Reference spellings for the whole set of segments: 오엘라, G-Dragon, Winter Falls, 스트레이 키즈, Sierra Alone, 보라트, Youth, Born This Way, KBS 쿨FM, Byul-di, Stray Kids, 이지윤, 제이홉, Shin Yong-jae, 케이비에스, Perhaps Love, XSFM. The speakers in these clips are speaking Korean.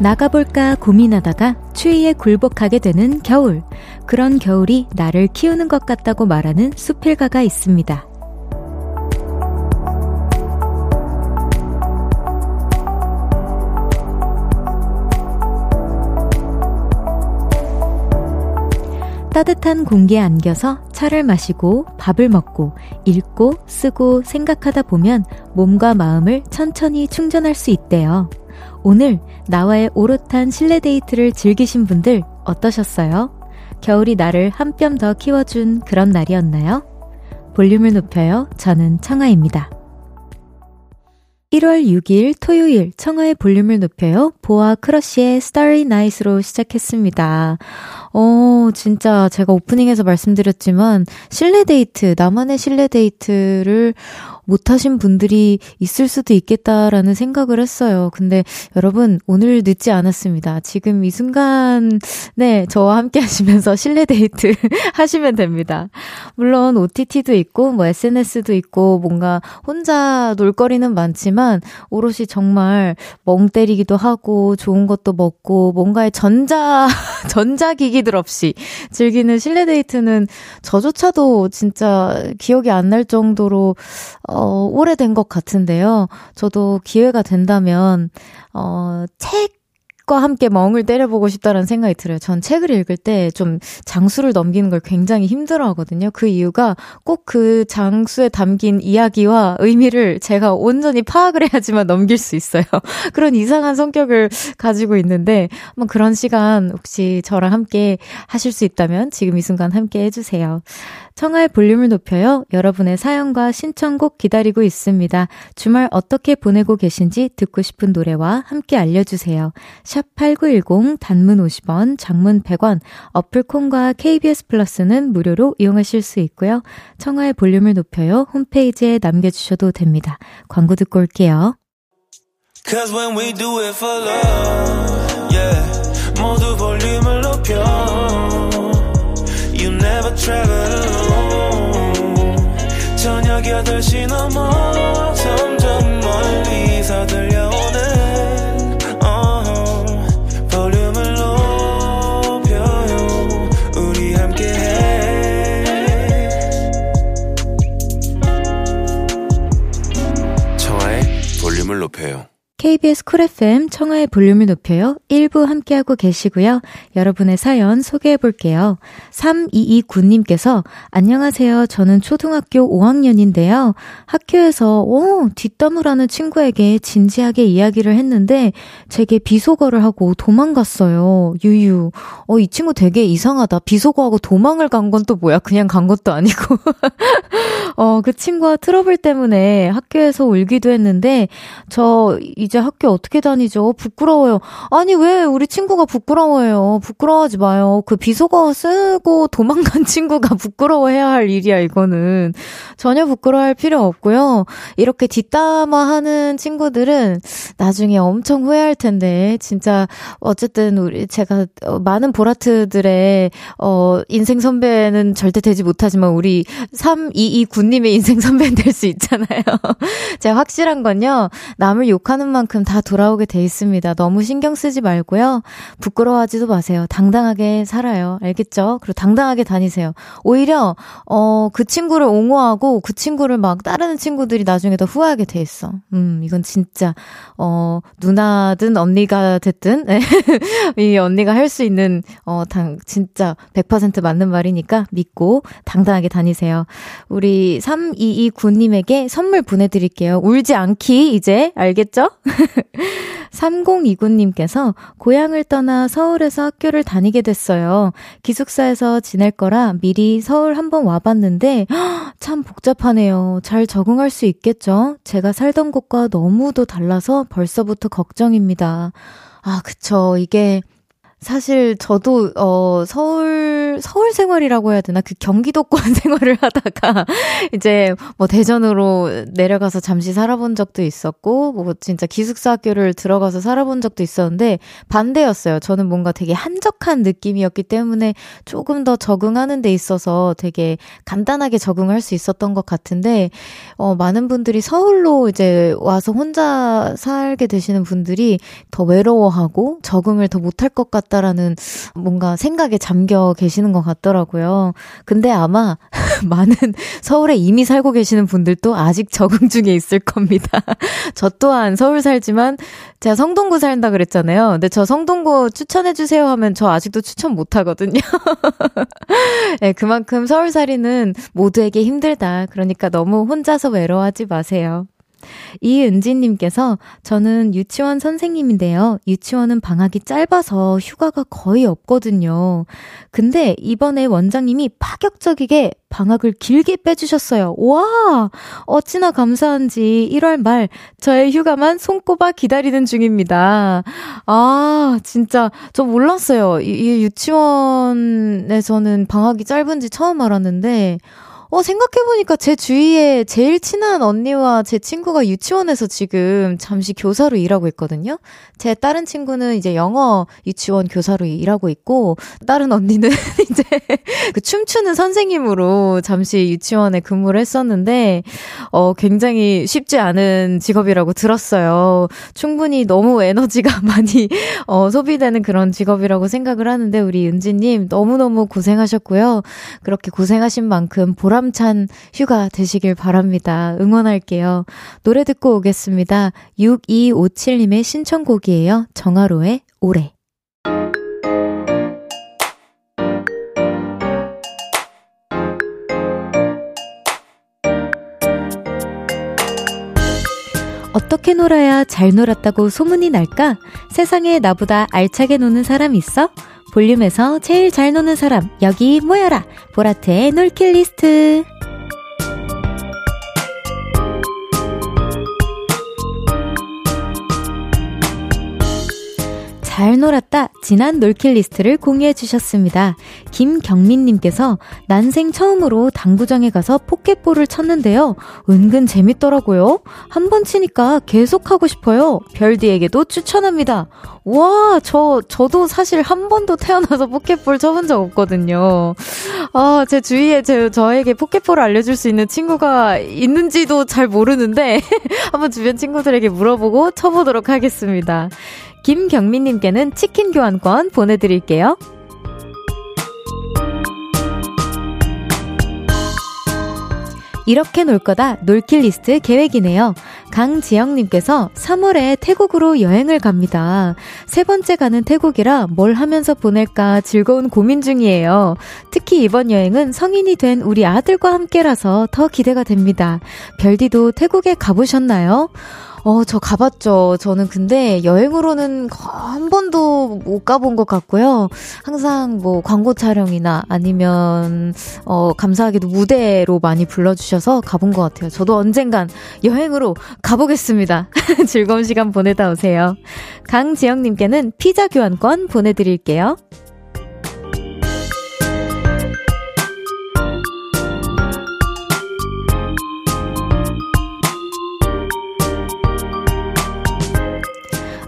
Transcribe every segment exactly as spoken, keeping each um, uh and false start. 나가볼까 고민하다가 추위에 굴복하게 되는 겨울. 그런 겨울이 나를 키우는 것 같다고 말하는 수필가가 있습니다. 따뜻한 공기에 안겨서 차를 마시고 밥을 먹고 읽고 쓰고 생각하다 보면 몸과 마음을 천천히 충전할 수 있대요. 오늘 나와의 오롯한 실내 데이트를 즐기신 분들 어떠셨어요? 겨울이 나를 한 뼘 더 키워준 그런 날이었나요? 볼륨을 높여요. 저는 청아입니다. 일월 육일 토요일 청하의 볼륨을 높여요. 보아 크러쉬의 Starry Night로 시작했습니다. 어, 진짜 제가 오프닝에서 말씀드렸지만 실내 데이트, 나만의 실내 데이트를 못하신 분들이 있을 수도 있겠다라는 생각을 했어요. 근데 여러분 오늘 늦지 않았습니다. 지금 이 순간 네, 저와 함께 하시면서 실내 데이트 하시면 됩니다. 물론 오티티도 있고 뭐 에스엔에스도 있고 뭔가 혼자 놀거리는 많지만 오롯이 정말 멍 때리기도 하고 좋은 것도 먹고 뭔가의 전자, 전자기기들 없이 즐기는 실내 데이트는 저조차도 진짜 기억이 안 날 정도로 어, 오래된 것 같은데요. 저도 기회가 된다면 어, 책 과 함께 멍을 때려보고 싶다는 생각이 들어요. 전 책을 읽을 때 좀 장수를 넘기는 걸 굉장히 힘들어하거든요. 그 이유가 꼭 그 장수에 담긴 이야기와 의미를 제가 온전히 파악을 해야지만 넘길 수 있어요. 그런 이상한 성격을 가지고 있는데 한번 그런 시간 혹시 저랑 함께 하실 수 있다면 지금 이 순간 함께 해주세요. 청하의 볼륨을 높여요. 여러분의 사연과 신청곡 기다리고 있습니다. 주말 어떻게 보내고 계신지 듣고 싶은 노래와 함께 알려주세요. 샵팔구일공 단문 오십 원, 장문 백 원, 어플콘과 케이비에스 플러스는 무료로 이용하실 수 있고요. 청하의 볼륨을 높여요. 홈페이지에 남겨주셔도 됩니다. 광고 듣고 올게요. Cause when we do it for love, yeah, 모두 볼륨을 높여 You never travel alone 저녁 여덟 시 넘어 점점 멀리서 들려오네 높여요. 케이비에스 쿨에프엠 청하의 볼륨을 높여요. 일 부 함께하고 계시고요. 여러분의 사연 소개해볼게요. 삼이이구 님께서 안녕하세요. 저는 초등학교 오 학년인데요. 학교에서 오, 뒷담을 하는 친구에게 진지하게 이야기를 했는데 제게 비속어를 하고 도망갔어요. 유유. 어, 이 친구 되게 이상하다. 비속어하고 도망을 간 건 또 뭐야? 그냥 간 것도 아니고. 어, 그 친구와 트러블 때문에 학교에서 울기도 했는데 저 이제 학교 어떻게 다니죠? 부끄러워요. 아니 왜 우리 친구가 부끄러워해요? 부끄러워하지 마요. 그 비속어 쓰고 도망간 친구가 부끄러워해야 할 일이야 이거는. 전혀 부끄러워할 필요 없고요. 이렇게 뒷담화하는 친구들은 나중에 엄청 후회할 텐데 진짜 어쨌든 우리 제가 많은 보라트들의 어, 인생 선배는 절대 되지 못하지만 우리 삼이이구 님의 인생 선배는 될 수 있잖아요. 제가 확실한 건요. 남을 욕하는 만큼 다 돌아오게 돼 있습니다. 너무 신경 쓰지 말고요. 부끄러워하지도 마세요. 당당하게 살아요. 알겠죠? 그리고 당당하게 다니세요. 오히려 어, 그 친구를 옹호하고 그 친구를 막 따르는 친구들이 나중에 더 후회하게 돼 있어. 음, 이건 진짜 어, 누나든 언니가 됐든 이 언니가 할 수 있는 어, 당, 진짜 백 퍼센트 맞는 말이니까 믿고 당당하게 다니세요. 우리 삼이이구 님에게 선물 보내드릴게요. 울지 않기 이제 알겠죠? 삼공이구 님께서 고향을 떠나 서울에서 학교를 다니게 됐어요. 기숙사에서 지낼 거라 미리 서울 한번 와봤는데 허, 참 복잡하네요. 잘 적응할 수 있겠죠? 제가 살던 곳과 너무도 달라서 벌써부터 걱정입니다. 아, 그쵸. 이게 사실 저도 어 서울 서울 생활이라고 해야 되나? 그 경기도권 생활을 하다가 이제 뭐 대전으로 내려가서 잠시 살아본 적도 있었고 뭐 진짜 기숙사 학교를 들어가서 살아본 적도 있었는데 반대였어요. 저는 뭔가 되게 한적한 느낌이었기 때문에 조금 더 적응하는 데 있어서 되게 간단하게 적응할 수 있었던 것 같은데 어 많은 분들이 서울로 이제 와서 혼자 살게 되시는 분들이 더 외로워하고 적응을 더 못할 것 같다라는 뭔가 생각에 잠겨 계시는 것 같더라고요. 근데 아마 많은 서울에 이미 살고 계시는 분들도 아직 적응 중에 있을 겁니다. 저 또한 서울 살지만 제가 성동구 산다 그랬잖아요. 근데 저 성동구 추천해주세요 하면 저 아직도 추천 못하거든요. 네, 그만큼 서울살이는 모두에게 힘들다. 그러니까 너무 혼자서 외로워하지 마세요. 이은지님께서 저는 유치원 선생님인데요. 유치원은 방학이 짧아서 휴가가 거의 없거든요. 근데 이번에 원장님이 파격적이게 방학을 길게 빼주셨어요. 와! 어찌나 감사한지 일월 말 저의 휴가만 손꼽아 기다리는 중입니다. 아, 진짜 저 몰랐어요. 이, 이 유치원에서는 방학이 짧은지 처음 알았는데 어, 생각해보니까 제 주위에 제일 친한 언니와 제 친구가 유치원에서 지금 잠시 교사로 일하고 있거든요. 제 다른 친구는 이제 영어 유치원 교사로 일하고 있고 다른 언니는 이제 그 춤추는 선생님으로 잠시 유치원에 근무를 했었는데 어, 굉장히 쉽지 않은 직업이라고 들었어요. 충분히 너무 에너지가 많이 어, 소비되는 그런 직업이라고 생각을 하는데 우리 은지님 너무너무 고생하셨고요. 그렇게 고생하신 만큼 보람 보람찬 휴가 되시길 바랍니다. 응원할게요. 노래 듣고 오겠습니다. 육이오칠님의 신청곡이에요. 정하로의 올해. 어떻게 놀아야 잘 놀았다고 소문이 날까? 세상에 나보다 알차게 노는 사람 있어? 볼륨에서 제일 잘 노는 사람 여기 모여라. 보라트의 놀킬 리스트. 잘 놀았다 지난 놀킬 리스트를 공유해 주셨습니다. 김경민님께서 난생 처음으로 당구장에 가서 포켓볼을 쳤는데요. 은근 재밌더라고요. 한 번 치니까 계속 하고 싶어요. 별디에게도 추천합니다. 와, 저, 저도 사실 한 번도 태어나서 포켓볼 쳐본 적 없거든요. 아, 제 주위에 제, 저에게 포켓볼을 알려줄 수 있는 친구가 있는지도 잘 모르는데 한번 주변 친구들에게 물어보고 쳐보도록 하겠습니다. 김경민님께는 치킨 교환권 보내드릴게요. 이렇게 놀 거다 놀킬 리스트 계획이네요. 강지영님께서 삼월에 태국으로 여행을 갑니다. 세 번째 가는 태국이라 뭘 하면서 보낼까 즐거운 고민 중이에요. 특히 이번 여행은 성인이 된 우리 아들과 함께라서 더 기대가 됩니다. 별디도 태국에 가보셨나요? 어, 저 가봤죠. 저는 근데 여행으로는 한 번도 못 가본 것 같고요. 항상 뭐 광고 촬영이나 아니면 어, 감사하게도 무대로 많이 불러주셔서 가본 것 같아요. 저도 언젠간 여행으로 가보겠습니다. 즐거운 시간 보내다 오세요. 강지영님께는 피자 교환권 보내드릴게요.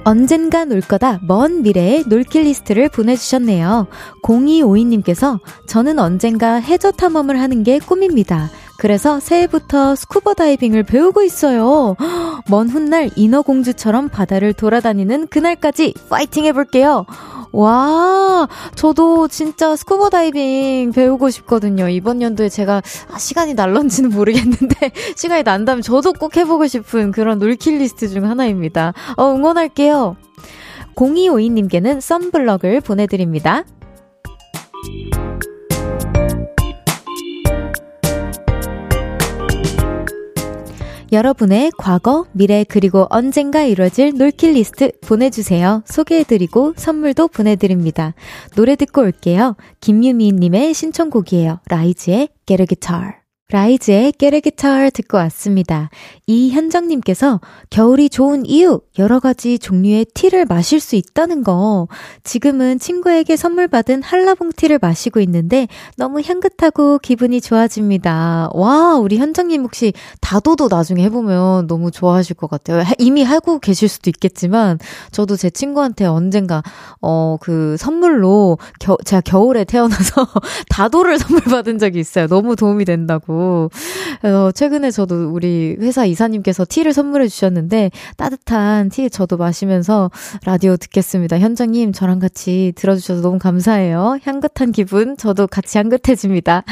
언젠가 놀 거다 먼 미래의 놀킬 리스트를 보내주셨네요. 공이오이님께서 저는 언젠가 해저 탐험을 하는 게 꿈입니다. 그래서 새해부터 스쿠버 다이빙을 배우고 있어요. 먼 훗날 인어공주처럼 바다를 돌아다니는 그날까지 파이팅 해볼게요. 와, 저도 진짜 스쿠버 다이빙 배우고 싶거든요. 이번 연도에 제가 아, 시간이 날런지는 모르겠는데 시간이 난다면 저도 꼭 해보고 싶은 그런 놀킬 리스트 중 하나입니다. 어, 응원할게요. 공이오이님께는 썬블럭을 보내드립니다. 여러분의 과거, 미래, 그리고 언젠가 이뤄질 놀킬 리스트 보내주세요. 소개해드리고 선물도 보내드립니다. 노래 듣고 올게요. 김유미님의 신청곡이에요. 라이즈의 Get a Guitar. 라이즈의 Get a Guitar 듣고 왔습니다. 이현정님께서 겨울이 좋은 이유, 여러 가지 종류의 티를 마실 수 있다는 거. 지금은 친구에게 선물 받은 한라봉 티를 마시고 있는데 너무 향긋하고 기분이 좋아집니다. 와, 우리 현정님 혹시 다도도 나중에 해보면 너무 좋아하실 것 같아요. 이미 하고 계실 수도 있겠지만 저도 제 친구한테 언젠가 어, 그 선물로 겨, 제가 겨울에 태어나서 다도를 선물 받은 적이 있어요. 너무 도움이 된다고. 그래서 최근에 저도 우리 회사 이사님께서 티를 선물해 주셨는데 따뜻한 티 저도 마시면서 라디오 듣겠습니다. 현정님 저랑 같이 들어주셔서 너무 감사해요. 향긋한 기분 저도 같이 향긋해집니다.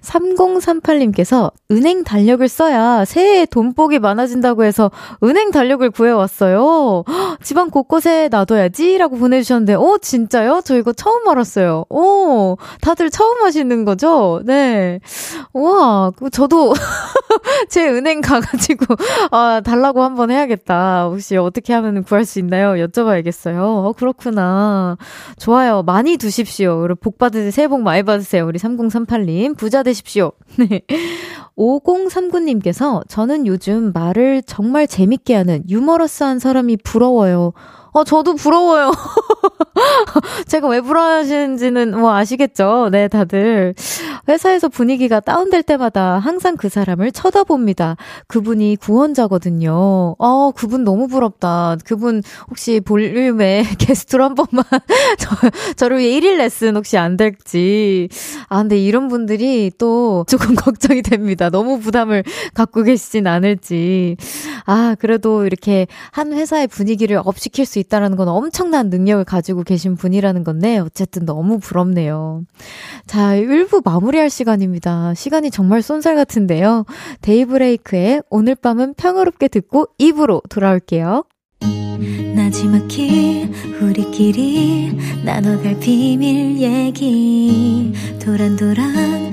삼공삼팔님께서 은행 달력을 써야 새해 돈복이 많아진다고 해서 은행 달력을 구해왔어요. 집안 곳곳에 놔둬야지 라고 보내주셨는데 오 진짜요? 저 이거 처음 알았어요. 오 다들 처음 하시는 거죠? 네. 오 와, 저도 제 은행 가가지고 아, 달라고 한번 해야겠다. 혹시 어떻게 하면 구할 수 있나요? 여쭤봐야겠어요. 어, 그렇구나. 좋아요. 많이 두십시오. 복 받으세요. 새해 복 많이 받으세요. 우리 삼공삼팔님 부자 되십시오. 네. 오공삼구님께서 저는 요즘 말을 정말 재밌게 하는 유머러스한 사람이 부러워요. 어, 저도 부러워요. 제가 왜 부러워하시는지는 뭐 아시겠죠? 네, 다들. 회사에서 분위기가 다운될 때마다 항상 그 사람을 쳐다봅니다. 그분이 구원자거든요. 어, 그분 너무 부럽다. 그분 혹시 볼륨에 게스트로 한 번만 저, 저를 위해 일일 레슨 혹시 안 될지. 아, 근데 이런 분들이 또 조금 걱정이 됩니다. 너무 부담을 갖고 계시진 않을지. 아, 그래도 이렇게 한 회사의 분위기를 업시킬 수 있다는 건 엄청난 능력을 가지고 계신 분이라는 건데 어쨌든 너무 부럽네요. 자, 일 부 마무리할 시간입니다. 시간이 정말 쏜살 같은데요. 데이브레이크의 오늘 밤은 평화롭게 듣고 이 부로 돌아올게요. 나지막히 우리끼리 나눠갈 비밀 얘기 도란도란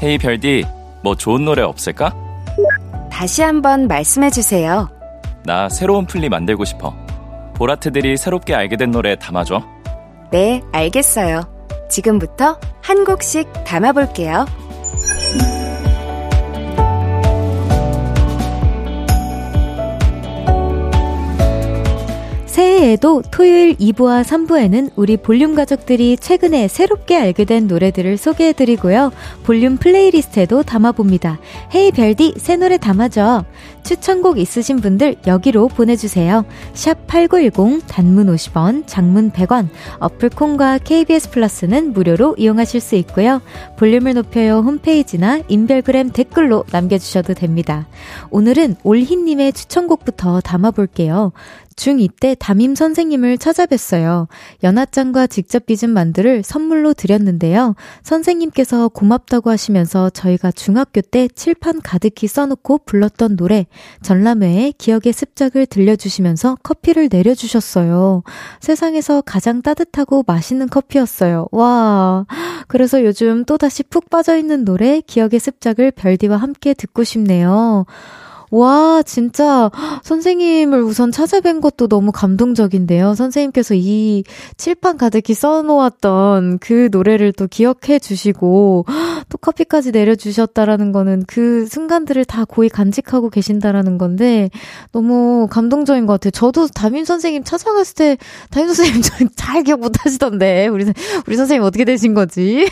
헤이 hey, 별디, 뭐 좋은 노래 없을까? 다시 한번 말씀해주세요. 나 새로운 플리 만들고 싶어. 보라트들이 새롭게 알게 된 노래 담아줘. 네, 알겠어요. 지금부터 한 곡씩 담아볼게요. 새해에도 토요일 이 부와 삼 부에는 우리 볼륨 가족들이 최근에 새롭게 알게 된 노래들을 소개해드리고요. 볼륨 플레이리스트에도 담아봅니다. 헤이 별디 새 노래 담아줘. 추천곡 있으신 분들 여기로 보내주세요. 샵 팔구일공 단문 오십 원, 장문 백 원, 어플콘과 케이비에스 플러스는 무료로 이용하실 수 있고요. 볼륨을 높여요 홈페이지나 인별그램 댓글로 남겨주셔도 됩니다. 오늘은 올희님의 추천곡부터 담아볼게요. 중이 때 담임 선생님을 찾아뵀어요. 연하장과 직접 빚은 만두를 선물로 드렸는데요. 선생님께서 고맙다고 하시면서 저희가 중학교 때 칠판 가득히 써놓고 불렀던 노래 전람회의 기억의 습작을 들려주시면서 커피를 내려주셨어요. 세상에서 가장 따뜻하고 맛있는 커피였어요. 와, 그래서 요즘 또다시 푹 빠져있는 노래 기억의 습작을 별디와 함께 듣고 싶네요. 와, 진짜 선생님을 우선 찾아뵌 것도 너무 감동적인데요. 선생님께서 이 칠판 가득히 써놓았던 그 노래를 또 기억해 주시고 또 커피까지 내려주셨다라는 거는 그 순간들을 다 고이 간직하고 계신다라는 건데 너무 감동적인 것 같아요. 저도 담임 선생님 찾아갔을 때 담임 선생님 잘 기억 못 하시던데 우리, 우리 선생님 어떻게 되신 거지?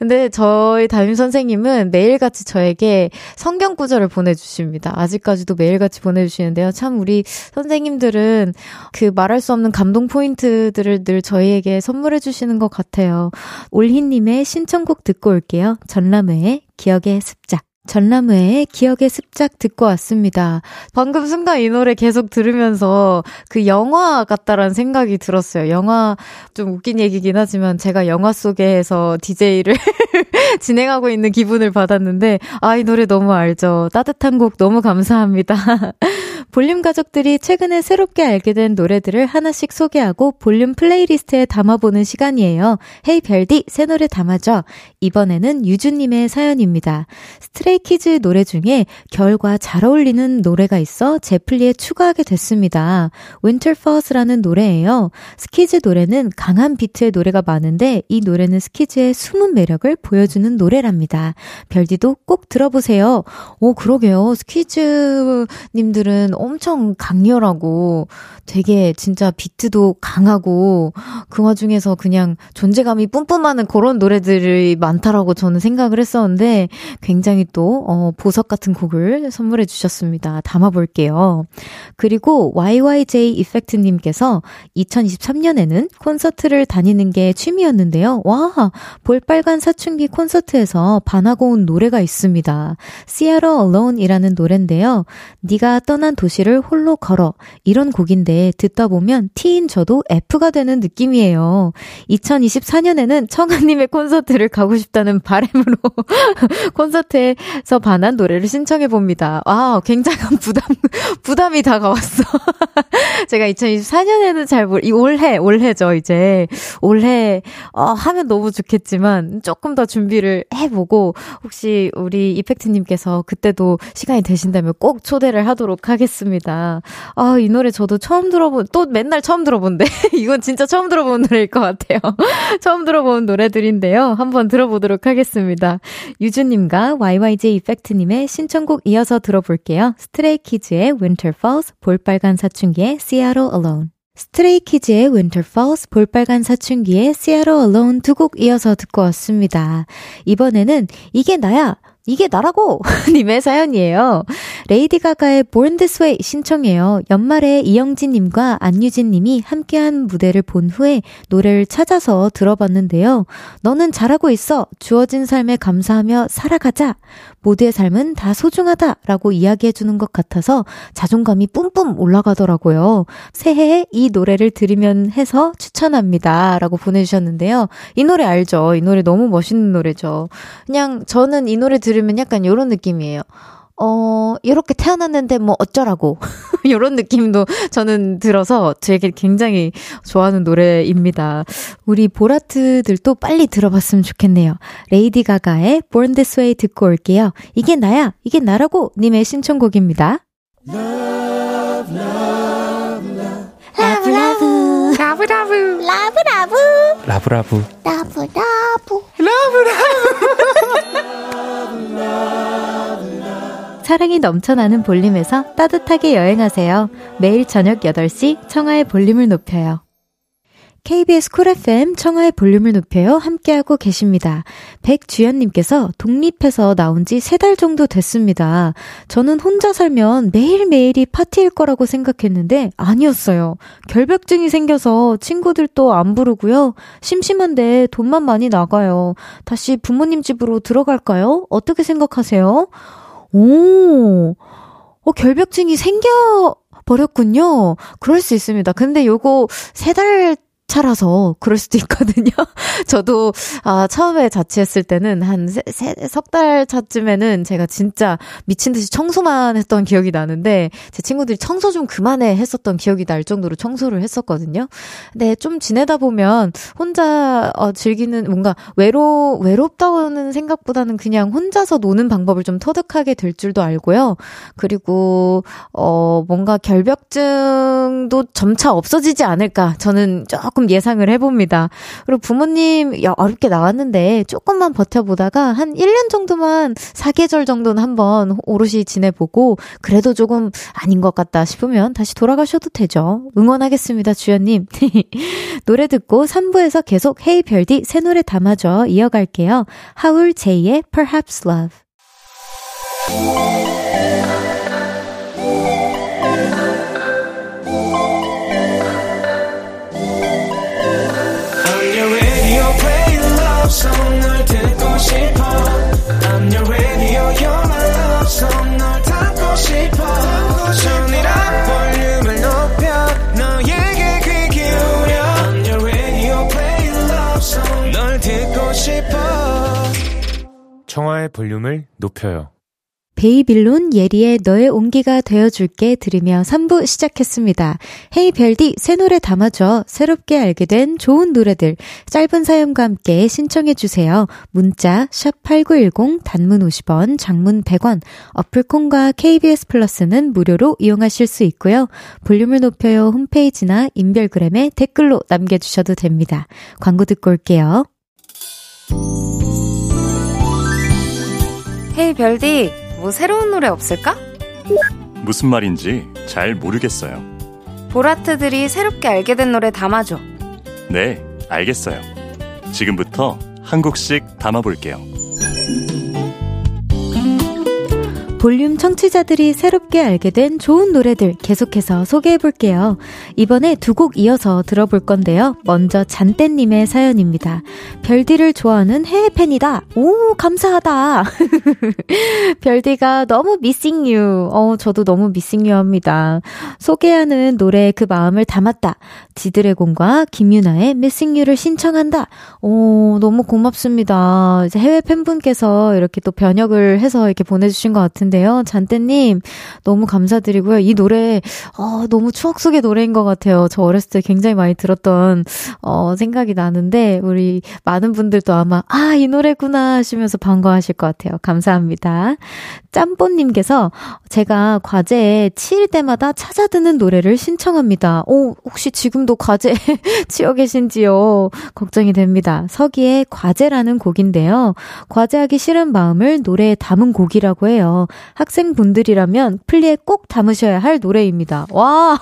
근데 저희 담임 선생님은 매일같이 저에게 성경 구절을 보내주시고 아직까지도 매일같이 보내주시는데요. 참 우리 선생님들은 그 말할 수 없는 감동 포인트들을 늘 저희에게 선물해 주시는 것 같아요. 올희님의 신청곡 듣고 올게요. 전람회의 기억의 습작, 전람회의 기억의 습작 듣고 왔습니다. 방금 순간 이 노래 계속 들으면서 그 영화 같다라는 생각이 들었어요. 영화, 좀 웃긴 얘기긴 하지만 제가 영화 속에서 디제이를 진행하고 있는 기분을 받았는데, 아, 이 노래 너무 알죠. 따뜻한 곡 너무 감사합니다. 볼륨 가족들이 최근에 새롭게 알게 된 노래들을 하나씩 소개하고 볼륨 플레이리스트에 담아보는 시간이에요. 헤이 별디, 새 노래 담아줘. 이번에는 유주님의 사연입니다. 스트레이 키즈 노래 중에 겨울과 잘 어울리는 노래가 있어 제플리에 추가하게 됐습니다. Winter Falls라는 노래예요. 스키즈 노래는 강한 비트의 노래가 많은데 이 노래는 스키즈의 숨은 매력을 보여주는 노래랍니다. 별디도 꼭 들어보세요. 오, 그러게요. 스키즈님들은 엄청 강렬하고 되게 진짜 비트도 강하고 그 와중에서 그냥 존재감이 뿜뿜하는 그런 노래들이 많다라고 저는 생각을 했었는데 굉장히 또 어, 보석 같은 곡을 선물해 주셨습니다. 담아볼게요. 그리고 와이와이제이 이펙트님께서 이천이십삼 년에는 콘서트를 다니는 게 취미였는데요. 와! 볼빨간 사춘기 콘서트에서 반하고 온 노래가 있습니다. Sierra Alone 이라는 노래인데요. 네가 떠난 도시를 홀로 걸어, 이런 곡인데 듣다 보면 T인 저도 F가 되는 느낌이에요. 이천이십사 년에는 청아님의 콘서트를 가고 싶다는 바람으로 콘서트에서 반한 노래를 신청해봅니다. 와, 굉장한 부담, 부담이 다가왔어. 제가 이천이십사 년에는 잘 모르, 이 올해, 올해죠, 이제. 올해, 어, 하면 너무 좋겠지만 조금 더 준비를 해보고 혹시 우리 이펙트님께서 그때도 시간이 되신다면 꼭 초대를 하도록 하겠습니다. 아, 이 노래 저도 처음 들어본, 또 맨날 처음 들어본데 이건 진짜 처음 들어본 노래일 것 같아요. 처음 들어본 노래들인데요. 한번 들어보도록 하겠습니다. 유주님과 와이와이제이 이펙트님의 신청곡 이어서 들어볼게요. 스트레이 키즈의 Winter Falls, 볼빨간 사춘기의 Sierra Alone. 스트레이 키즈의 Winter Falls, 볼빨간 사춘기의 Sierra Alone 두 곡 이어서 듣고 왔습니다. 이번에는 이게 나야! 이게 나라고! 님의 사연이에요. 레이디 가가의 Born This Way 신청해요. 연말에 이영진님과 안유진님이 함께한 무대를 본 후에 노래를 찾아서 들어봤는데요. 너는 잘하고 있어. 주어진 삶에 감사하며 살아가자. 모두의 삶은 다 소중하다 라고 이야기해주는 것 같아서 자존감이 뿜뿜 올라가더라고요. 새해에 이 노래를 들으면 해서 추천합니다 라고 보내주셨는데요. 이 노래 알죠? 이 노래 너무 멋있는 노래죠. 그냥 저는 이 노래 들으면 약간 이런 느낌이에요. 어, 이렇게 태어났는데 뭐 어쩌라고. 이런 느낌도 저는 들어서 되게 굉장히 좋아하는 노래입니다. 우리 보라트들도 빨리 들어봤으면 좋겠네요. 레이디 가가의 Born This Way 듣고 올게요. 이게 나야, 이게 나라고 님의 신청곡입니다. Love, love, love. Love, love. Love, love. Love, love. Love, love. Love, love. Love, love. 사랑이 넘쳐나는 볼륨에서 따뜻하게 여행하세요. 매일 저녁 여덟 시 청하의 볼륨을 높여요. 케이비에스 쿨 에프엠 청하의 볼륨을 높여요. 함께하고 계십니다. 백주연님께서 독립해서 나온 지 세 달 정도 됐습니다. 저는 혼자 살면 매일매일이 파티일 거라고 생각했는데 아니었어요. 결벽증이 생겨서 친구들도 안 부르고요. 심심한데 돈만 많이 나가요. 다시 부모님 집으로 들어갈까요? 어떻게 생각하세요? 오, 어, 결벽증이 생겨버렸군요. 그럴 수 있습니다. 근데 요거 세 달 차라서 그럴 수도 있거든요. 저도 아, 처음에 자취했을 때는 한 세, 세, 석 달 차쯤에는 제가 진짜 미친 듯이 청소만 했던 기억이 나는데 제 친구들이 청소 좀 그만해 했었던 기억이 날 정도로 청소를 했었거든요. 근데 좀 지내다 보면 혼자 어, 즐기는 뭔가 외로, 외롭다는 생각보다는 그냥 혼자서 노는 방법을 좀 터득하게 될 줄도 알고요. 그리고 어, 뭔가 결벽증도 점차 없어지지 않을까 저는 조금 조금 예상을 해봅니다. 그리고 부모님 야, 어렵게 나왔는데 조금만 버텨보다가 한 일 년 정도만 사계절 정도는 한번 오롯이 지내보고 그래도 조금 아닌 것 같다 싶으면 다시 돌아가셔도 되죠. 응원하겠습니다. 주연님. 노래 듣고 삼 부에서 계속 헤이 별디 새 노래 담아줘 이어갈게요. 하울 제이의 Perhaps Love. I'm your radio, play love song. 널 듣고 싶어. I'm your radio. 볼륨을 높여요. 베이빌론 예리의 너의 온기가 되어줄게 들으며 삼 부 시작했습니다. 헤이 별디 새 노래 담아줘. 새롭게 알게 된 좋은 노래들 짧은 사연과 함께 신청해주세요. 문자 샵 팔구일공 단문 오십 원 장문 백 원 어플콘과 케이비에스 플러스는 무료로 이용하실 수 있고요. 볼륨을 높여요 홈페이지나 인별그램에 댓글로 남겨주셔도 됩니다. 광고 듣고 올게요. 헤이 별디 뭐 새로운 노래 없을까? 무슨 말인지 잘 모르겠어요. 보라트들이 새롭게 알게 된 노래 담아줘. 네, 알겠어요. 지금부터 한 곡씩 담아볼게요. 볼륨 청취자들이 새롭게 알게 된 좋은 노래들 계속해서 소개해볼게요. 이번에 두 곡 이어서 들어볼 건데요. 먼저 잔떼님의 사연입니다. 별디를 좋아하는 해외 팬이다. 오, 감사하다. 별디가 너무 미싱 유. 어, 저도 너무 미싱 유 합니다. 소개하는 노래에 그 마음을 담았다. 지드래곤과 김유나의 미싱 유를 신청한다. 오, 너무 고맙습니다. 이제 해외 팬분께서 이렇게 또 변역을 해서 이렇게 보내주신 것 같은데 잔떼님 너무 감사드리고요. 이 노래 어, 너무 추억 속의 노래인 것 같아요. 저 어렸을 때 굉장히 많이 들었던 어, 생각이 나는데 우리 많은 분들도 아마 아, 이 노래구나 하시면서 반가워하실 것 같아요. 감사합니다. 짬뽀님께서 제가 과제에 치일 때마다 찾아 듣는 노래를 신청합니다. 오, 혹시 지금도 과제에 치여 계신지요? 걱정이 됩니다. 서기의 과제라는 곡인데요. 과제하기 싫은 마음을 노래에 담은 곡이라고 해요. 학생분들이라면 플리에 꼭 담으셔야 할 노래입니다. 와,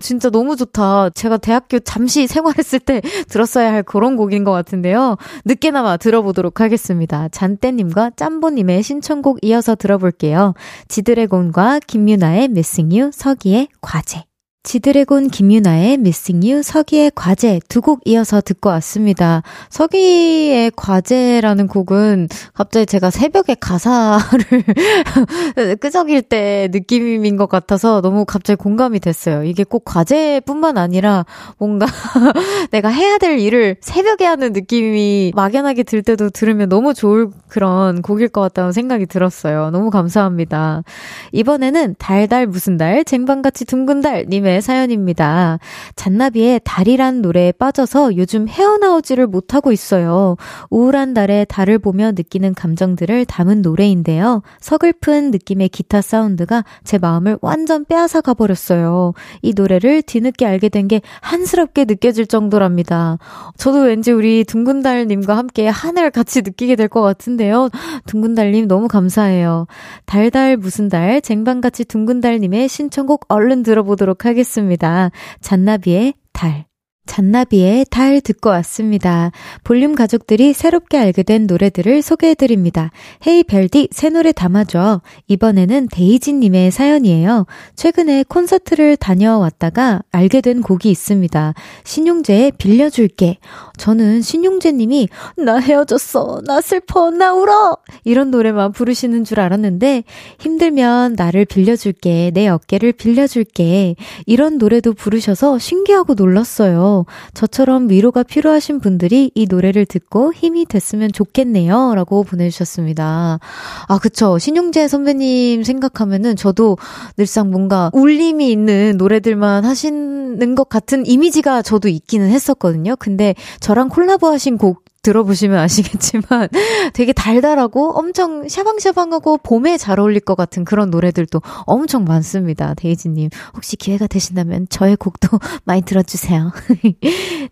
진짜 너무 좋다. 제가 대학교 잠시 생활했을 때 들었어야 할 그런 곡인 것 같은데요. 늦게나마 들어보도록 하겠습니다. 잔떼님과 짬보님의 신청곡 이어서 들어볼게요. 지드래곤과 김유나의 Missing You, 서기의 과제. 지드래곤 김유나의 Missing You, 서기의 과제 두 곡 이어서 듣고 왔습니다. 서기의 과제라는 곡은 갑자기 제가 새벽에 가사를 끄적일 때 느낌인 것 같아서 너무 갑자기 공감이 됐어요. 이게 꼭 과제뿐만 아니라 뭔가 내가 해야 될 일을 새벽에 하는 느낌이 막연하게 들 때도 들으면 너무 좋을 그런 곡일 것 같다는 생각이 들었어요. 너무 감사합니다. 이번에는 달달 무슨 달 쟁반같이 둥근 달 님의 사연입니다. 잔나비의 달이란 노래에 빠져서 요즘 헤어나오지를 못하고 있어요. 우울한 달에 달을 보며 느끼는 감정들을 담은 노래인데요. 서글픈 느낌의 기타 사운드가 제 마음을 완전 빼앗아 가버렸어요. 이 노래를 뒤늦게 알게 된 게 한스럽게 느껴질 정도랍니다. 저도 왠지 우리 둥근달님과 함께 하늘 같이 느끼게 될 것 같은데요. 둥근달님 너무 감사해요. 달달 무슨 달 쟁반같이 둥근달님의 신청곡 얼른 들어보도록 하겠습니다. 잔나비의 달. 잔나비의 달 듣고 왔습니다. 볼륨 가족들이 새롭게 알게 된 노래들을 소개해드립니다. 헤이 별디 새 노래 담아줘. 이번에는 데이지님의 사연이에요. 최근에 콘서트를 다녀왔다가 알게 된 곡이 있습니다. 신용재의 빌려줄게. 저는 신용재님이 나 헤어졌어, 나 슬퍼, 나 울어 이런 노래만 부르시는 줄 알았는데 힘들면 나를 빌려줄게, 내 어깨를 빌려줄게 이런 노래도 부르셔서 신기하고 놀랐어요. 저처럼 위로가 필요하신 분들이 이 노래를 듣고 힘이 됐으면 좋겠네요 라고 보내주셨습니다. 아 그쵸, 신용재 선배님 생각하면은 저도 늘상 뭔가 울림이 있는 노래들만 하시는 것 같은 이미지가 저도 있기는 했었거든요. 근데 저랑 콜라보하신 곡 들어보시면 아시겠지만 되게 달달하고 엄청 샤방샤방하고 봄에 잘 어울릴 것 같은 그런 노래들도 엄청 많습니다. 데이지님 혹시 기회가 되신다면 저의 곡도 많이 들어주세요.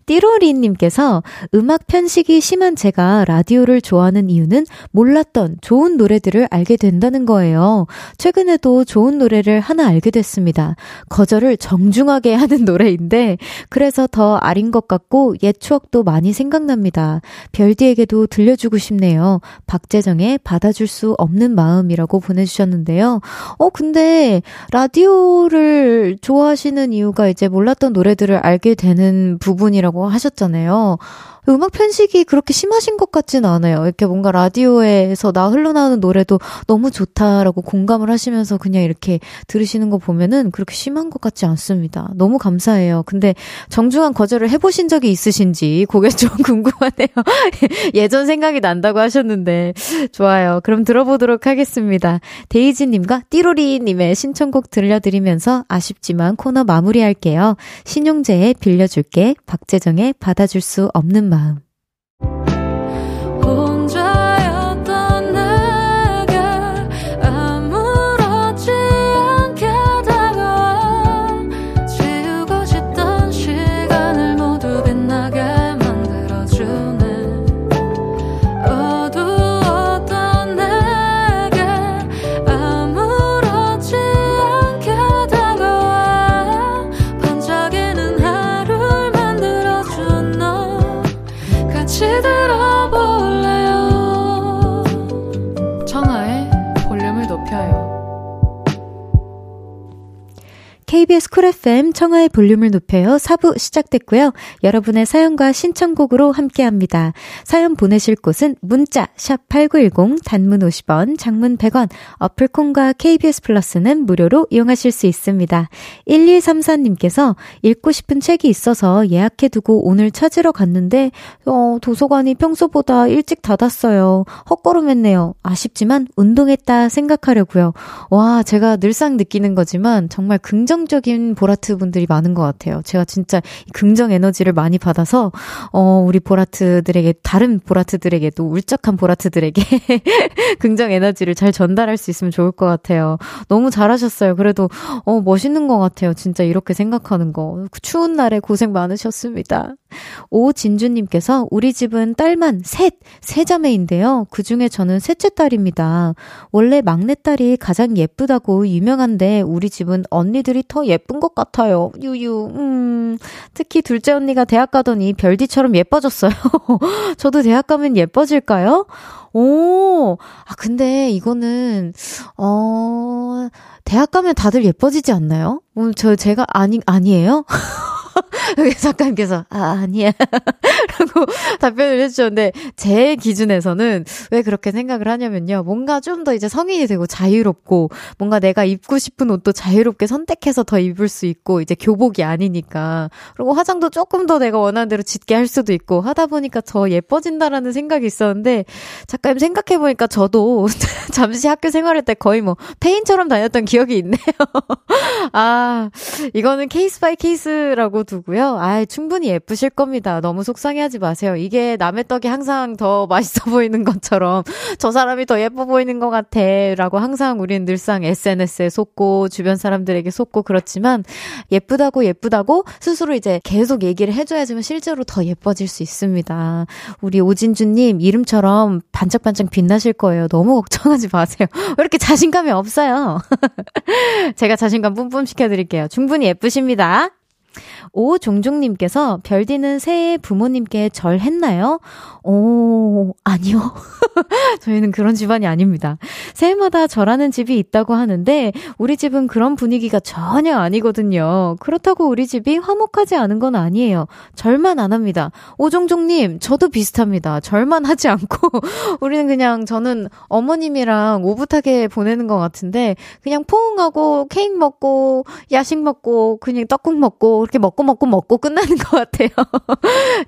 띠로리님께서 음악 편식이 심한 제가 라디오를 좋아하는 이유는 몰랐던 좋은 노래들을 알게 된다는 거예요. 최근에도 좋은 노래를 하나 알게 됐습니다. 거절을 정중하게 하는 노래인데 그래서 더 아린 것 같고 옛 추억도 많이 생각납니다. 별디에게도 들려주고 싶네요. 박재정의 받아줄 수 없는 마음이라고 보내주셨는데요. 어 근데 라디오를 좋아하시는 이유가 이제 몰랐던 노래들을 알게 되는 부분이라고 하셨잖아요. 음악 편식이 그렇게 심하신 것 같진 않아요. 이렇게 뭔가 라디오에서 나 흘러나오는 노래도 너무 좋다라고 공감을 하시면서 그냥 이렇게 들으시는 거 보면은 그렇게 심한 것 같지 않습니다. 너무 감사해요. 근데 정중한 거절을 해보신 적이 있으신지 그게 좀 궁금하네요. 예전 생각이 난다고 하셨는데 좋아요. 그럼 들어보도록 하겠습니다. 데이지님과 띠로리님의 신청곡 들려드리면서 아쉽지만 코너 마무리할게요. 신용재의 빌려줄게, 박재정의 받아줄 수 없는 마음. 케이비에스 쿨 에프엠 청하의 볼륨을 높여요. 사 부 시작됐고요. 여러분의 사연과 신청곡으로 함께합니다. 사연 보내실 곳은 문자 샵 팔구일공, 단문 오십 원, 장문 백 원, 어플콘과 케이비에스 플러스는 무료로 이용하실 수 있습니다. 일일삼사 님께서 읽고 싶은 책이 있어서 예약해두고 오늘 찾으러 갔는데 어, 도서관이 평소보다 일찍 닫았어요. 헛걸음했네요. 아쉽지만 운동했다 생각하려고요. 와, 제가 늘상 느끼는 거지만 정말 긍정 긍정적인 보라트 분들이 많은 것 같아요. 제가 진짜 긍정 에너지를 많이 받아서 어, 우리 보라트들에게, 다른 보라트들에게도, 울적한 보라트들에게 긍정 에너지를 잘 전달할 수 있으면 좋을 것 같아요. 너무 잘하셨어요. 그래도 어, 멋있는 것 같아요. 진짜 이렇게 생각하는 거. 추운 날에 고생 많으셨습니다. 오진주님께서 우리 집은 딸만 셋, 세 자매인데요. 그중에 저는 셋째 딸입니다. 원래 막내딸이 가장 예쁘다고 유명한데 우리 집은 언니들이 더 예쁜 것 같아요. 유유. 음, 특히 둘째 언니가 대학 가더니 별디처럼 예뻐졌어요. 저도 대학 가면 예뻐질까요? 오, 아, 근데 이거는, 어, 대학 가면 다들 예뻐지지 않나요? 오늘 저, 제가 아니, 아니에요? 작가님께서 아, 아니야 라고 답변을 해주셨는데, 제 기준에서는 왜 그렇게 생각을 하냐면요, 뭔가 좀 더 이제 성인이 되고 자유롭고 뭔가 내가 입고 싶은 옷도 자유롭게 선택해서 더 입을 수 있고 이제 교복이 아니니까, 그리고 화장도 조금 더 내가 원하는 대로 짙게 할 수도 있고 하다 보니까 더 예뻐진다라는 생각이 있었는데, 작가님 생각해보니까 저도 잠시 학교 생활할 때 거의 뭐 페인처럼 다녔던 기억이 있네요. 아, 이거는 케이스 바이 케이스라고 두고요. 아, 충분히 예쁘실 겁니다. 너무 속상해하지 마세요. 이게 남의 떡이 항상 더 맛있어 보이는 것처럼 저 사람이 더 예뻐 보이는 것 같아 라고 항상 우리는 늘상 에스엔에스에 속고 주변 사람들에게 속고 그렇지만, 예쁘다고 예쁘다고 스스로 이제 계속 얘기를 해줘야지만 실제로 더 예뻐질 수 있습니다. 우리 오진주님 이름처럼 반짝반짝 빛나실 거예요. 너무 걱정하지 마세요. 왜 이렇게 자신감이 없어요? 제가 자신감 뿜뿜 시켜드릴게요. 충분히 예쁘십니다. 오종종님께서 별디는 새해 부모님께 절했나요? 오, 아니요. 저희는 그런 집안이 아닙니다. 새해마다 절하는 집이 있다고 하는데 우리 집은 그런 분위기가 전혀 아니거든요. 그렇다고 우리 집이 화목하지 않은 건 아니에요. 절만 안 합니다. 오종종님, 저도 비슷합니다. 절만 하지 않고 우리는 그냥, 저는 어머님이랑 오붓하게 보내는 것 같은데 그냥 포옹하고 케이크 먹고 야식 먹고 그냥 떡국 먹고 이렇게 먹고 먹고 먹고 끝나는 것 같아요.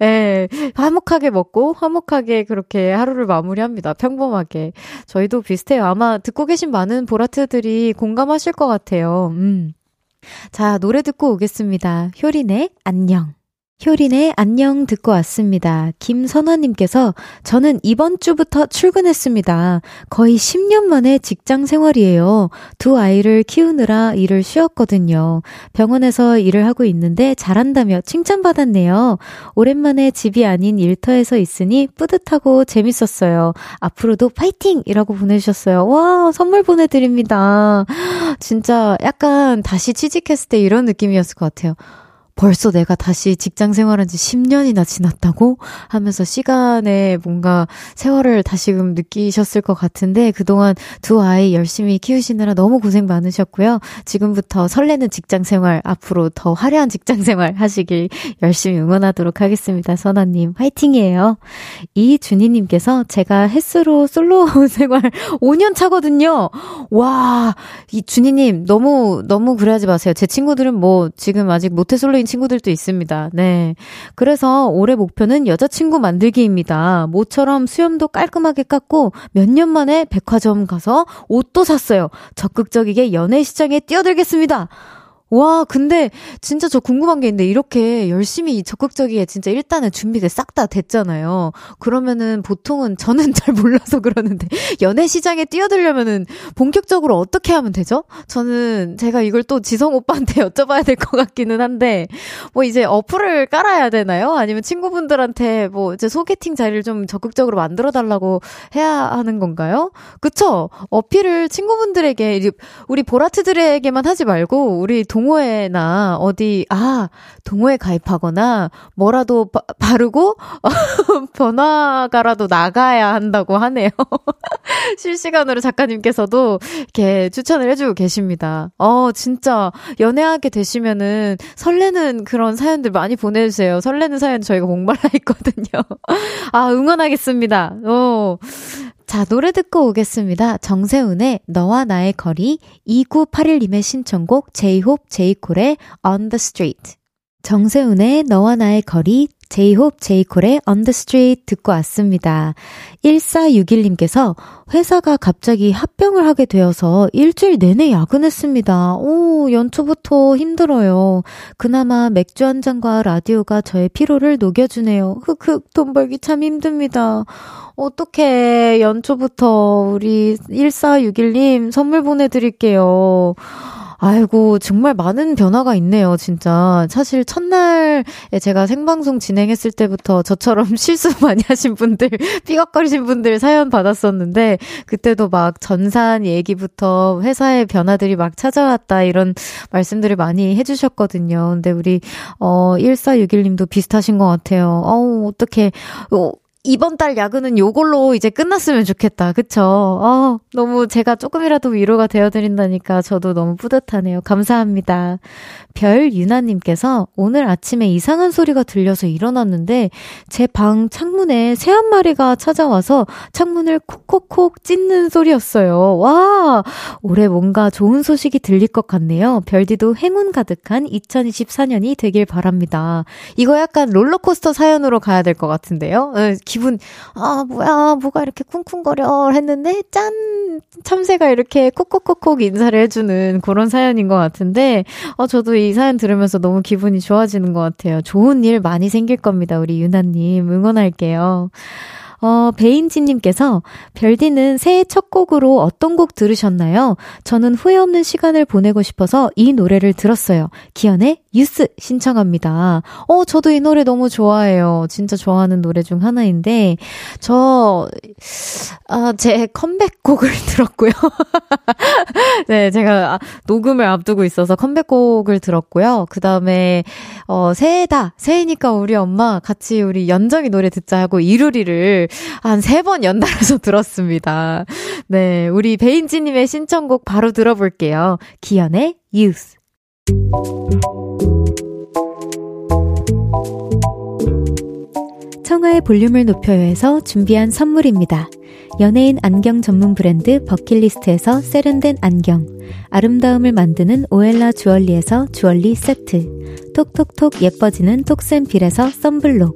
예, 네, 화목하게 먹고 화목하게 그렇게 하루를 마무리합니다. 평범하게. 저희도 비슷해요. 아마 듣고 계신 많은 보라트들이 공감하실 것 같아요. 음. 자, 노래 듣고 오겠습니다. 효린의 안녕. 효린의 안녕 듣고 왔습니다. 김선화님께서 저는 이번 주부터 출근했습니다. 거의 십 년 만에 직장 생활이에요. 두 아이를 키우느라 일을 쉬었거든요. 병원에서 일을 하고 있는데 잘한다며 칭찬받았네요. 오랜만에 집이 아닌 일터에서 있으니 뿌듯하고 재밌었어요. 앞으로도 파이팅! 이라고 보내주셨어요. 와, 선물 보내드립니다. 진짜 약간 다시 취직했을 때 이런 느낌이었을 것 같아요. 벌써 내가 다시 직장 생활한 지 십 년이나 지났다고? 하면서 시간에 뭔가 세월을 다시금 느끼셨을 것 같은데, 그동안 두 아이 열심히 키우시느라 너무 고생 많으셨고요. 지금부터 설레는 직장 생활, 앞으로 더 화려한 직장 생활 하시길 열심히 응원하도록 하겠습니다. 선아님, 화이팅이에요. 이준희님께서 제가 햇수로 솔로 생활 오 년 차거든요. 와, 이 준희님, 너무, 너무 그래하지 마세요. 제 친구들은 뭐 지금 아직 모태솔로인 친구들도 있습니다. 네. 그래서 올해 목표는 여자친구 만들기입니다. 모처럼 수염도 깔끔하게 깎고 몇 년 만에 백화점 가서 옷도 샀어요. 적극적이게 연애 시장에 뛰어들겠습니다. 와, 근데 진짜 저 궁금한 게 있는데, 이렇게 열심히 적극적이게 진짜 일단은 준비가 싹 다 됐잖아요. 그러면은 보통은, 저는 잘 몰라서 그러는데, 연애 시장에 뛰어들려면은 본격적으로 어떻게 하면 되죠? 저는 제가 이걸 또 지성 오빠한테 여쭤봐야 될 것 같기는 한데, 뭐 이제 어플을 깔아야 되나요? 아니면 친구분들한테 뭐 이제 소개팅 자리를 좀 적극적으로 만들어 달라고 해야 하는 건가요? 그쵸? 어필을 친구분들에게, 우리 보라트들에게만 하지 말고, 우리 동 동호회나 어디 아 동호회 가입하거나 뭐라도 바, 바르고 변화가라도 나가야 한다고 하네요. 실시간으로 작가님께서도 이렇게 추천을 해주고 계십니다. 어 진짜 연애하게 되시면은 설레는 그런 사연들 많이 보내주세요. 설레는 사연 저희가 목말라 있거든요. 아 응원하겠습니다. 어. 자, 노래 듣고 오겠습니다. 정세훈의 너와 나의 거리, 이구팔일님의 신청곡 제이홉 제이콜의 On the Street. 정세훈의 너와 나의 거리, 제이홉 제이콜의 On the Street 듣고 왔습니다. 일사육일님께서 회사가 갑자기 합병을 하게 되어서 일주일 내내 야근했습니다. 오, 연초부터 힘들어요. 그나마 맥주 한 잔과 라디오가 저의 피로를 녹여주네요. 흑흑, 돈 벌기 참 힘듭니다. 어떡해, 연초부터 우리 일사육일님 선물 보내드릴게요. 아이고, 정말 많은 변화가 있네요, 진짜. 사실 첫날에 제가 생방송 진행했을 때부터 저처럼 실수 많이 하신 분들, 삐걱거리신 분들 사연 받았었는데, 그때도 막 전산 얘기부터 회사의 변화들이 막 찾아왔다, 이런 말씀들을 많이 해주셨거든요. 근데 우리, 어, 일사육일님도 비슷하신 것 같아요. 어우, 어떡해. 어, 이번 달 야근은 요걸로 이제 끝났으면 좋겠다. 그쵸? 어, 너무 제가 조금이라도 위로가 되어드린다니까 저도 너무 뿌듯하네요. 감사합니다. 별유나님께서 오늘 아침에 이상한 소리가 들려서 일어났는데 제 방 창문에 새 한 마리가 찾아와서 창문을 콕콕콕 찢는 소리였어요. 와! 올해 뭔가 좋은 소식이 들릴 것 같네요. 별디도 행운 가득한 이천이십사년이 되길 바랍니다. 이거 약간 롤러코스터 사연으로 가야 될 것 같은데요? 기분, 아, 뭐야, 뭐가 이렇게 쿵쿵거려 했는데, 짠! 참새가 이렇게 콕콕콕콕 인사를 해주는 그런 사연인 것 같은데, 어, 저도 이 사연 들으면서 너무 기분이 좋아지는 것 같아요. 좋은 일 많이 생길 겁니다. 우리 유나님, 응원할게요. 어, 배인지님께서 별디는 새해 첫 곡으로 어떤 곡 들으셨나요? 저는 후회 없는 시간을 보내고 싶어서 이 노래를 들었어요. 기현의 유스 신청합니다. 어, 저도 이 노래 너무 좋아해요. 진짜 좋아하는 노래 중 하나인데 저, 아, 제 컴백곡을 들었고요. 네, 제가 녹음을 앞두고 있어서 컴백곡을 들었고요. 그 다음에 어, 새해다, 새해니까 우리 엄마 같이 우리 연정이 노래 듣자 하고 이루리를 한 세 번 연달아서 들었습니다. 네, 우리 배인지님의 신청곡 바로 들어볼게요. 기현의 Youth. 청하의 볼륨을 높여요에서 준비한 선물입니다. 연예인 안경 전문 브랜드 버킷리스트에서 세련된 안경, 아름다움을 만드는 오엘라 주얼리에서 주얼리 세트, 톡톡톡 예뻐지는 톡센필에서 썬블록,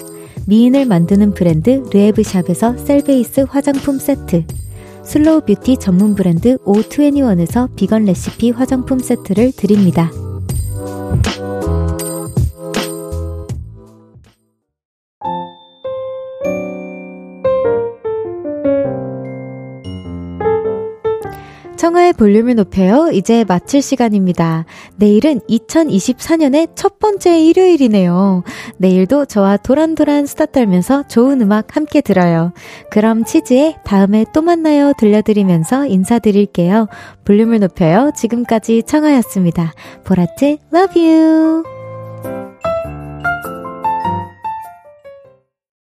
미인을 만드는 브랜드 르에브샵에서 셀베이스 화장품 세트, 슬로우 뷰티 전문 브랜드 오이십일에서 비건 레시피 화장품 세트를 드립니다. 청하의 볼륨을 높여요. 이제 마칠 시간입니다. 내일은 이천이십사년의 첫 번째 일요일이네요. 내일도 저와 도란도란 수다 떨면서 좋은 음악 함께 들어요. 그럼 치즈에 다음에 또 만나요 들려드리면서 인사드릴게요. 볼륨을 높여요. 지금까지 청하였습니다. 보라트, love you!